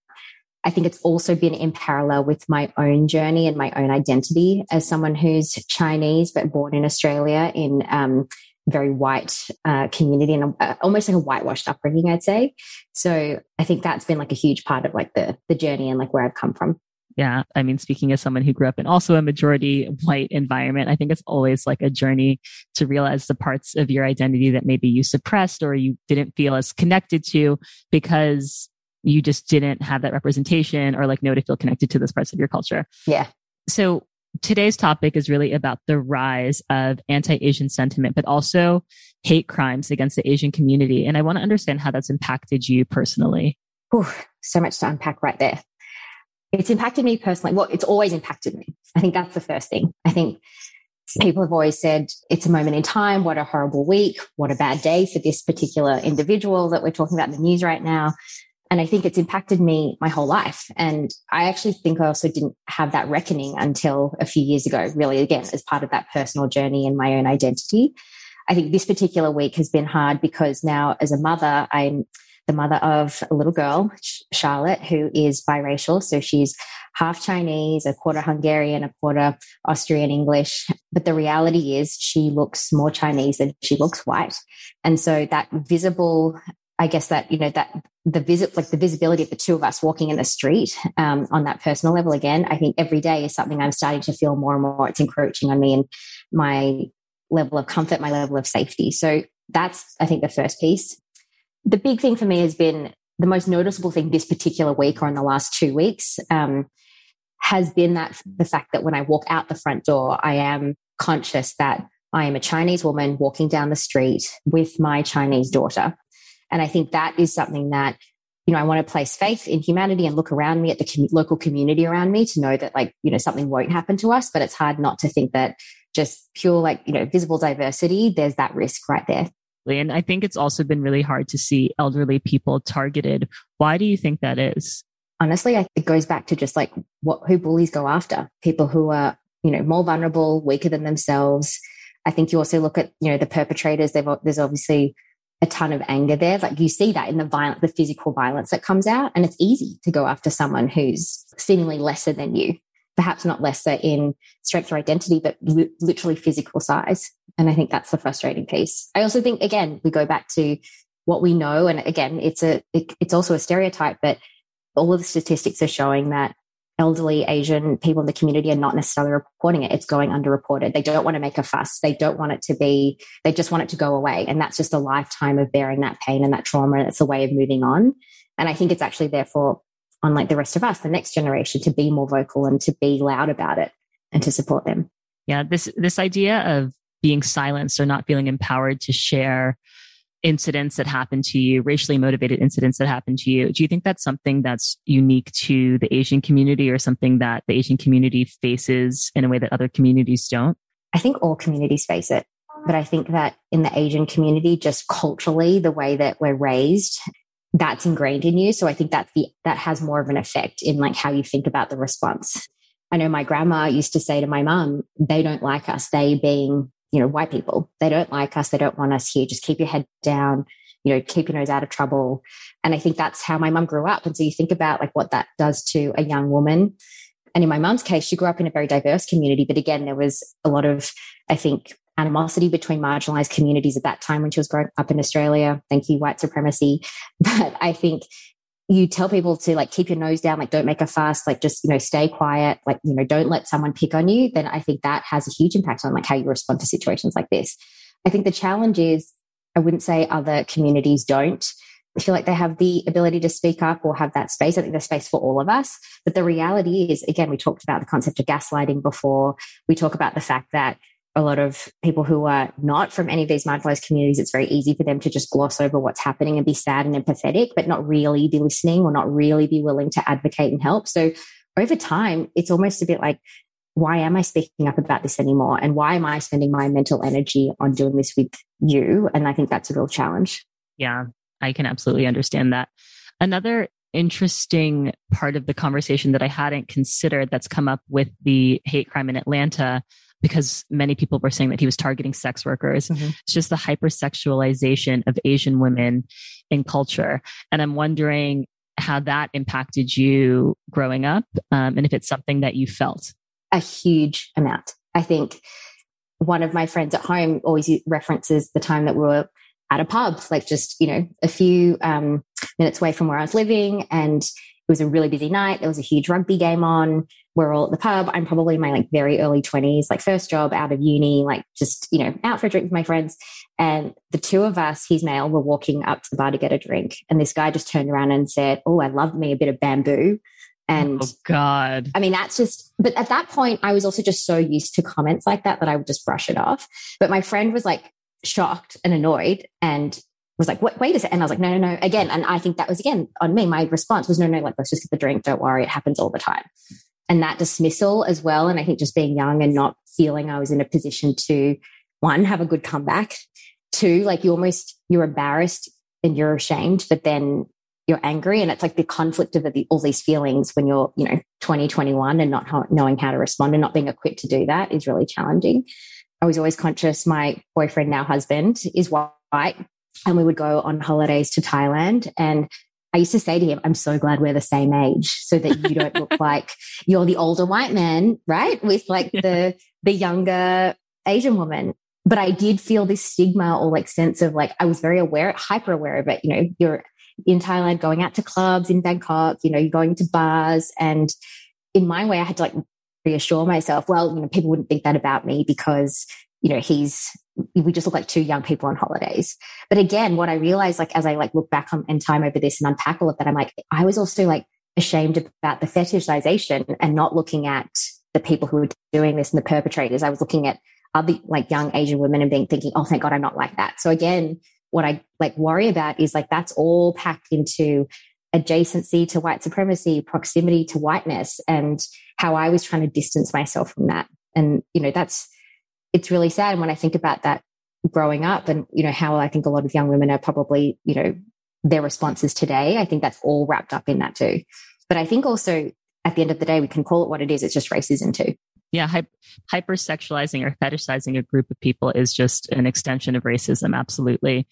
I think it's also been in parallel with my own journey and my own identity as someone who's Chinese, but born in Australia in um very white uh, community, and a, almost like a whitewashed upbringing, I'd say. So I think that's been like a huge part of like the the journey and like where I've come from. Yeah. I mean, speaking as someone who grew up in also a majority white environment, I think it's always like a journey to realize the parts of your identity that maybe you suppressed or you didn't feel as connected to because you just didn't have that representation or like know to feel connected to those parts of your culture. Yeah. So today's topic is really about the rise of anti-Asian sentiment, but also hate crimes against the Asian community. And I want to understand how that's impacted you personally. Ooh, so much to unpack right there. It's impacted me personally. Well, it's always impacted me. I think that's the first thing. I think people have always said it's a moment in time. What a horrible week. What a bad day for this particular individual that we're talking about in the news right now. And I think it's impacted me my whole life. And I actually think I also didn't have that reckoning until a few years ago, really, again, as part of that personal journey and my own identity. I think this particular week has been hard because now as a mother, I'm the mother of a little girl, Charlotte, who is biracial. So she's half Chinese, a quarter Hungarian, a quarter Austrian English. But the reality is she looks more Chinese than she looks white. And so that visible, I guess that, you know, that the visit, like the visibility of the two of us walking in the street um, on that personal level, again, I think every day is something I'm starting to feel more and more. It's encroaching on me and my level of comfort, my level of safety. So that's, I think, the first piece. The big thing for me has been the most noticeable thing this particular week or in the last two weeks um, has been that the fact that when I walk out the front door, I am conscious that I am a Chinese woman walking down the street with my Chinese daughter. And I think that is something that, you know, I want to place faith in humanity and look around me at the com- local community around me to know that, like, you know, something won't happen to us. But it's hard not to think that just pure, like, you know, visible diversity, there's that risk right there. And I think it's also been really hard to see elderly people targeted. Why do you think that is? Honestly, I think it goes back to just like what who bullies go after, people who are, you know, more vulnerable, weaker than themselves. I think you also look at, you know, the perpetrators. They've, there's obviously a ton of anger there. Like you see that in the violent, the physical violence that comes out, and it's easy to go after someone who's seemingly lesser than you, perhaps not lesser in strength or identity, but li- literally physical size. And I think that's the frustrating piece. I also think, again, we go back to what we know. And again, it's a, it, it's also a stereotype, but all of the statistics are showing that elderly Asian people in the community are not necessarily reporting it. It's going underreported. They don't want to make a fuss. They don't want it to be, they just want it to go away. And that's just a lifetime of bearing that pain and that trauma. And it's a way of moving on. And I think it's actually therefore on like the rest of us, the next generation, to be more vocal and to be loud about it and to support them. Yeah. This, this idea of being silenced or not feeling empowered to share incidents that happen to you, racially motivated incidents that happen to you. Do you think that's something that's unique to the Asian community or something that the Asian community faces in a way that other communities don't? I think all communities face it. But I think that in the Asian community, just culturally, the way that we're raised, that's ingrained in you. So I think that's the, that has more of an effect in like how you think about the response. I know my grandma used to say to my mom, they don't like us, they being you know, white people, they don't like us. They don't want us here. Just keep your head down, you know, keep your nose out of trouble. And I think that's how my mum grew up. And so you think about like what that does to a young woman. And in my mum's case, she grew up in a very diverse community. But again, there was a lot of, I think, animosity between marginalized communities at that time when she was growing up in Australia. Thank you, white supremacy. But I think you tell people to like, keep your nose down, like don't make a fuss, like just, you know, stay quiet, like, you know, don't let someone pick on you. Then I think that has a huge impact on like how you respond to situations like this. I think the challenge is, I wouldn't say other communities don't feel like they have the ability to speak up or have that space. I think there's space for all of us. But the reality is, again, we talked about the concept of gaslighting before. We talk about the fact that a lot of people who are not from any of these marginalized communities, it's very easy for them to just gloss over what's happening and be sad and empathetic, but not really be listening or not really be willing to advocate and help. So over time, it's almost a bit like, why am I speaking up about this anymore? And why am I spending my mental energy on doing this with you? And I think that's a real challenge. Yeah, I can absolutely understand that. Another interesting part of the conversation that I hadn't considered that's come up with the hate crime in Atlanta, because many people were saying that he was targeting sex workers. Mm-hmm. It's just the hypersexualization of Asian women in culture. And I'm wondering how that impacted you growing up, um, and if it's something that you felt. A huge amount. I think one of my friends at home always references the time that we were at a pub, like just, you know, a few um, minutes away from where I was living. And it was a really busy night. There was a huge rugby game on. We're all at the pub. I'm probably in my like very early twenties, like first job out of uni, like just, you know, out for a drink with my friends. And the two of us, he's male, were walking up to the bar to get a drink. And this guy just turned around and said, "Oh, I love me a bit of bamboo." And oh God, I mean, that's just, but at that point I was also just so used to comments like that, that I would just brush it off. But my friend was like shocked and annoyed and was like, wait, wait a second. And I was like, no, no, no, again. And I think that was, again, on me. My response was, no, no, like, let's just get the drink. Don't worry. It happens all the time. And that dismissal as well. And I think just being young and not feeling I was in a position to, one, have a good comeback. Two, like you almost, you're embarrassed and you're ashamed, but then you're angry. And it's like the conflict of the, all these feelings when you're, you know, twenty, twenty-one and not how, knowing how to respond and not being equipped to do that is really challenging. I was always conscious. My boyfriend, now husband, is white. And we would go on holidays to Thailand. And I used to say to him, I'm so glad we're the same age so that you don't look like you're the older white man, right? With like yeah. the the younger Asian woman. But I did feel this stigma or like sense of like, I was very aware, hyper aware of it. You know, you're in Thailand, going out to clubs in Bangkok, you know, you're going to bars. And in my way, I had to like reassure myself, well, you know, people wouldn't think that about me because, you know, he's, we just look like two young people on holidays. But again, what I realized, like, as I like look back on and time over this and unpack all of that, I'm like, I was also like ashamed about the fetishization and not looking at the people who were doing this and the perpetrators. I was looking at other like young Asian women and being thinking, oh, thank God I'm not like that. So again, what I like worry about is like, that's all packed into adjacency to white supremacy, proximity to whiteness, and how I was trying to distance myself from that. And, you know, that's, it's really sad when I think about that growing up and, you know, how I think a lot of young women are probably, you know, their responses today. I think that's all wrapped up in that too. But I think also at the end of the day, we can call it what it is. It's just racism too. Yeah. Hy- hypersexualizing or fetishizing a group of people is just an extension of racism. Absolutely.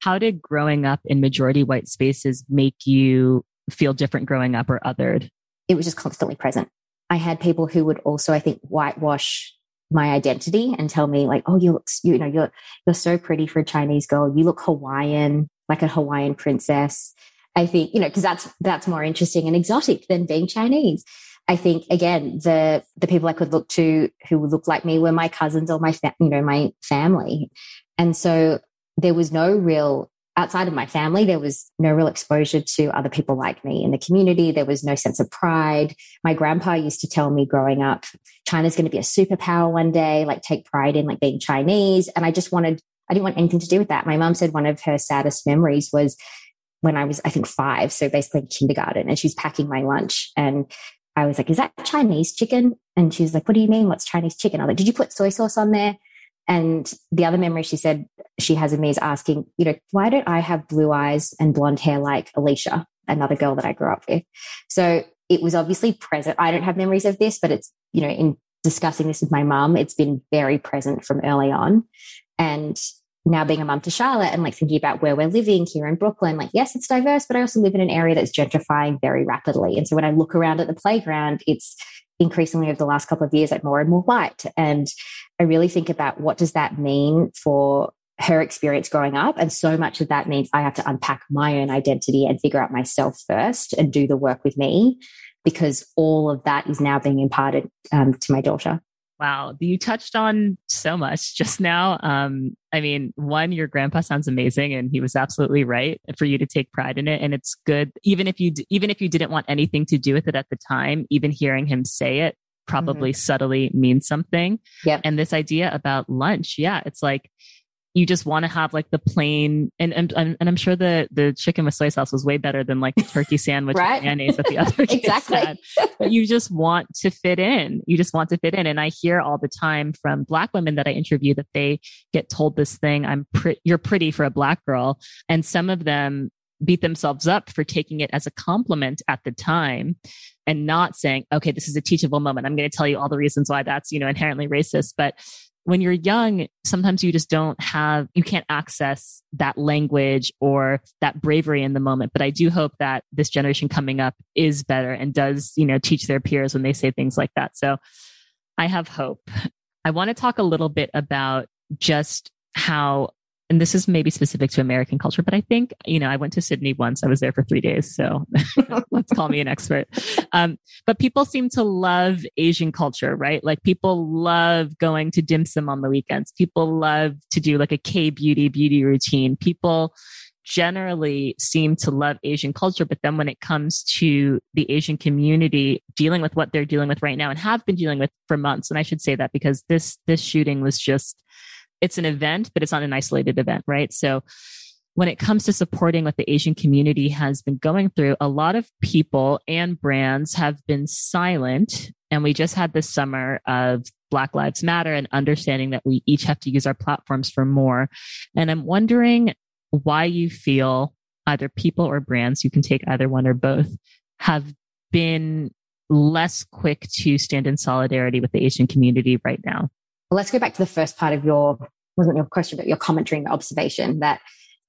How did growing up in majority white spaces make you feel different growing up or othered? It was just constantly present. I had people who would also, I think, whitewash my identity and tell me like, oh, you look, you know, you're, you're so pretty for a Chinese girl. You look Hawaiian, like a Hawaiian princess. I think, you know, cause that's, that's more interesting and exotic than being Chinese. I think, again, the the people I could look to who would look like me were my cousins or my fa- you know my family. And so there was no real, outside of my family, there was no real exposure to other people like me in the community. There was no sense of pride. My grandpa used to tell me growing up, China's going to be a superpower one day, like take pride in like being Chinese. And I just wanted, I didn't want anything to do with that. My mom said one of her saddest memories was when I was, I think, five, so basically kindergarten, and she's packing my lunch. And I was like, is that Chinese chicken? And she was like, what do you mean? What's Chinese chicken? I was like, did you put soy sauce on there? And the other memory she said she has of me is asking, you know, why don't I have blue eyes and blonde hair like Alicia, another girl that I grew up with? So it was obviously present. I don't have memories of this, but it's, you know, in discussing this with my mum, it's been very present from early on. And now being a mum to Charlotte and like thinking about where we're living here in Brooklyn, like, yes, it's diverse, but I also live in an area that's gentrifying very rapidly. And so when I look around at the playground, it's increasingly over the last couple of years, like more and more white. And I really think about what does that mean for her experience growing up. And so much of that means I have to unpack my own identity and figure out myself first and do the work with me, because all of that is now being imparted um, to my daughter. Wow. You touched on so much just now. Um, I mean, one, your grandpa sounds amazing, and he was absolutely right for you to take pride in it. And it's good, even if you, even if you didn't want anything to do with it at the time, even hearing him say it probably mm-hmm. subtly means something. Yep. And this idea about lunch. Yeah. It's like, you just want to have like the plain, and and, and I'm sure the, the chicken with soy sauce was way better than like the turkey sandwich right? and mayonnaise that the other kids exactly. had. But you just want to fit in. You just want to fit in. And I hear all the time from Black women that I interview that they get told this thing, I'm pre- you're pretty for a Black girl. And some of them beat themselves up for taking it as a compliment at the time and not saying, okay, this is a teachable moment. I'm going to tell you all the reasons why that's, you know, inherently racist. But when you're young, sometimes you just don't have, you can't access that language or that bravery in the moment. But I do hope that this generation coming up is better and does, you know, teach their peers when they say things like that. So I have hope. I want to talk a little bit about just how, and this is maybe specific to American culture, but I think, you know, I went to Sydney once, I was there for three days. So let's call me an expert. Um, but people seem to love Asian culture, right? Like people love going to dim sum on the weekends. People love to do like a K-beauty beauty routine. People generally seem to love Asian culture. But then when it comes to the Asian community dealing with what they're dealing with right now and have been dealing with for months, and I should say that because this this shooting was just, it's an event, but it's not an isolated event, right? So when it comes to supporting what the Asian community has been going through, a lot of people and brands have been silent. And we just had this summer of Black Lives Matter and understanding that we each have to use our platforms for more. And I'm wondering why you feel either people or brands, you can take either one or both, have been less quick to stand in solidarity with the Asian community right now. Well, let's go back to the first part of your, wasn't your question, but your commentary and observation that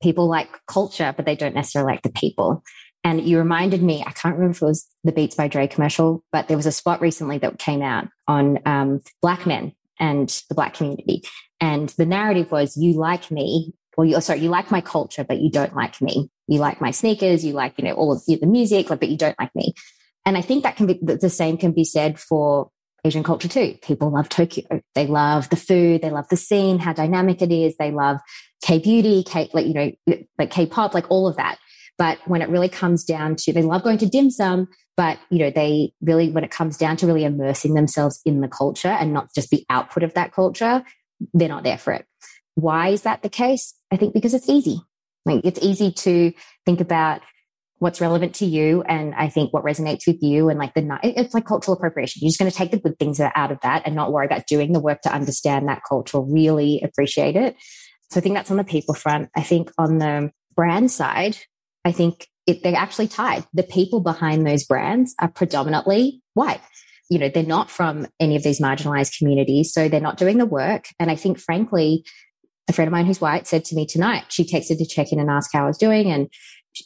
people like culture, but they don't necessarily like the people. And you reminded me, I can't remember if it was the Beats by Dre commercial, but there was a spot recently that came out on um, Black men and the Black community. And the narrative was, you like me, or you, sorry, you like my culture, but you don't like me. You like my sneakers, you like, you know, all of the music, but you don't like me. And I think that can be, the same can be said for Asian culture too. People love Tokyo. They love the food. They love the scene, how dynamic it is. They love K-beauty, K, like, you know, like K-pop, like all of that. But when it really comes down to, they love going to dim sum, but, you know, they really, when it comes down to really immersing themselves in the culture and not just the output of that culture, they're not there for it. Why is that the case? I think because it's easy. Like it's easy to think about what's relevant to you. And I think what resonates with you and like the, it's like cultural appropriation. You're just going to take the good things that are out of that and not worry about doing the work to understand that culture, really appreciate it. So I think that's on the people front. I think on the brand side, I think it, they're actually tied. The people behind those brands are predominantly white. You know, they're not from any of these marginalized communities, so they're not doing the work. And I think, frankly, a friend of mine who's white said to me tonight, she texted to check in and ask how I was doing. And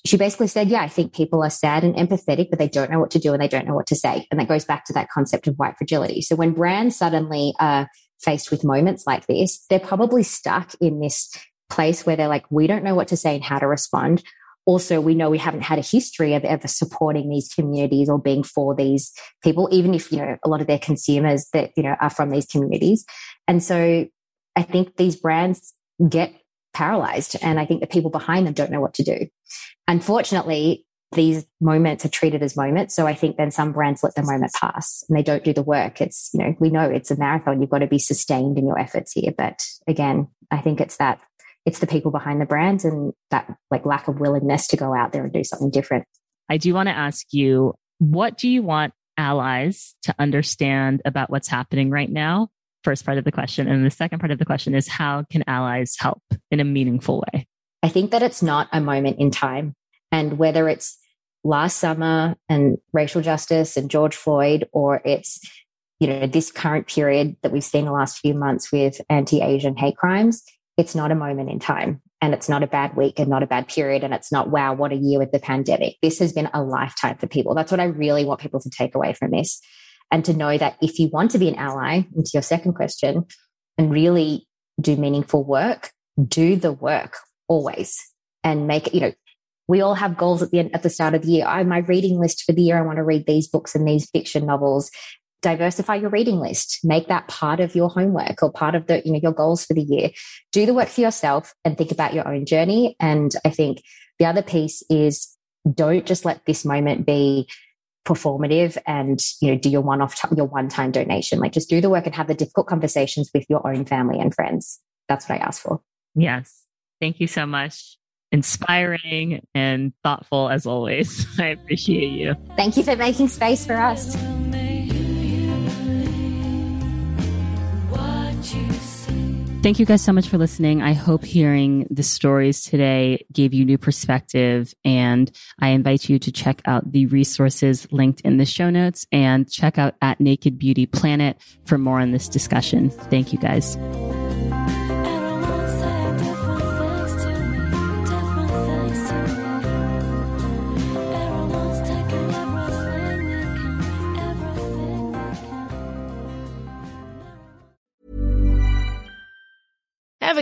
she basically said, yeah, I think people are sad and empathetic, but they don't know what to do and they don't know what to say. And that goes back to that concept of white fragility. So when brands suddenly are faced with moments like this, they're probably stuck in this place where they're like, we don't know what to say and how to respond. also we know we haven't had a history of ever supporting these communities or being for these people, even if, you know, a lot of their consumers that, you know, are from these communities. And so I think these brands get paralyzed, and I think the people behind them don't know what to do. Unfortunately, these moments are treated as moments. So I think then some brands let the moment pass and they don't do the work. It's, you know, we know it's a marathon. You've got to be sustained in your efforts here. But again, I think it's that it's the people behind the brands and that like lack of willingness to go out there and do something different. I do want to ask you, what do you want allies to understand about what's happening right now? First part of the question. And the second part of the question is, how can allies help in a meaningful way? I think that it's not a moment in time. And whether it's last summer and racial justice and George Floyd, or it's, you know, this current period that we've seen the last few months with anti-Asian hate crimes, it's not a moment in time. And it's not a bad week and not a bad period. And it's not, wow, what a year with the pandemic. This has been a lifetime for people. That's what I really want people to take away from this. And to know that if you want to be an ally, into your second question, and really do meaningful work, do the work always, and make it, you know, we all have goals at the end, at the start of the year. I, my reading list for the year, I want to read these books and these fiction novels. Diversify your reading list. Make that part of your homework or part of the, you know, your goals for the year. Do the work for yourself and think about your own journey. And I think the other piece is, don't just let this moment be performative and, you know, do your one-off, t- your one-time donation. Like, just do the work and have the difficult conversations with your own family and friends. That's what I ask for. Yes. Thank you so much. Inspiring and thoughtful as always. I appreciate you. Thank you for making space for us. Thank you guys so much for listening. I hope hearing the stories today gave you new perspective, and I invite you to check out the resources linked in the show notes, and check out at Naked Beauty Planet for more on this discussion. Thank you guys. Ever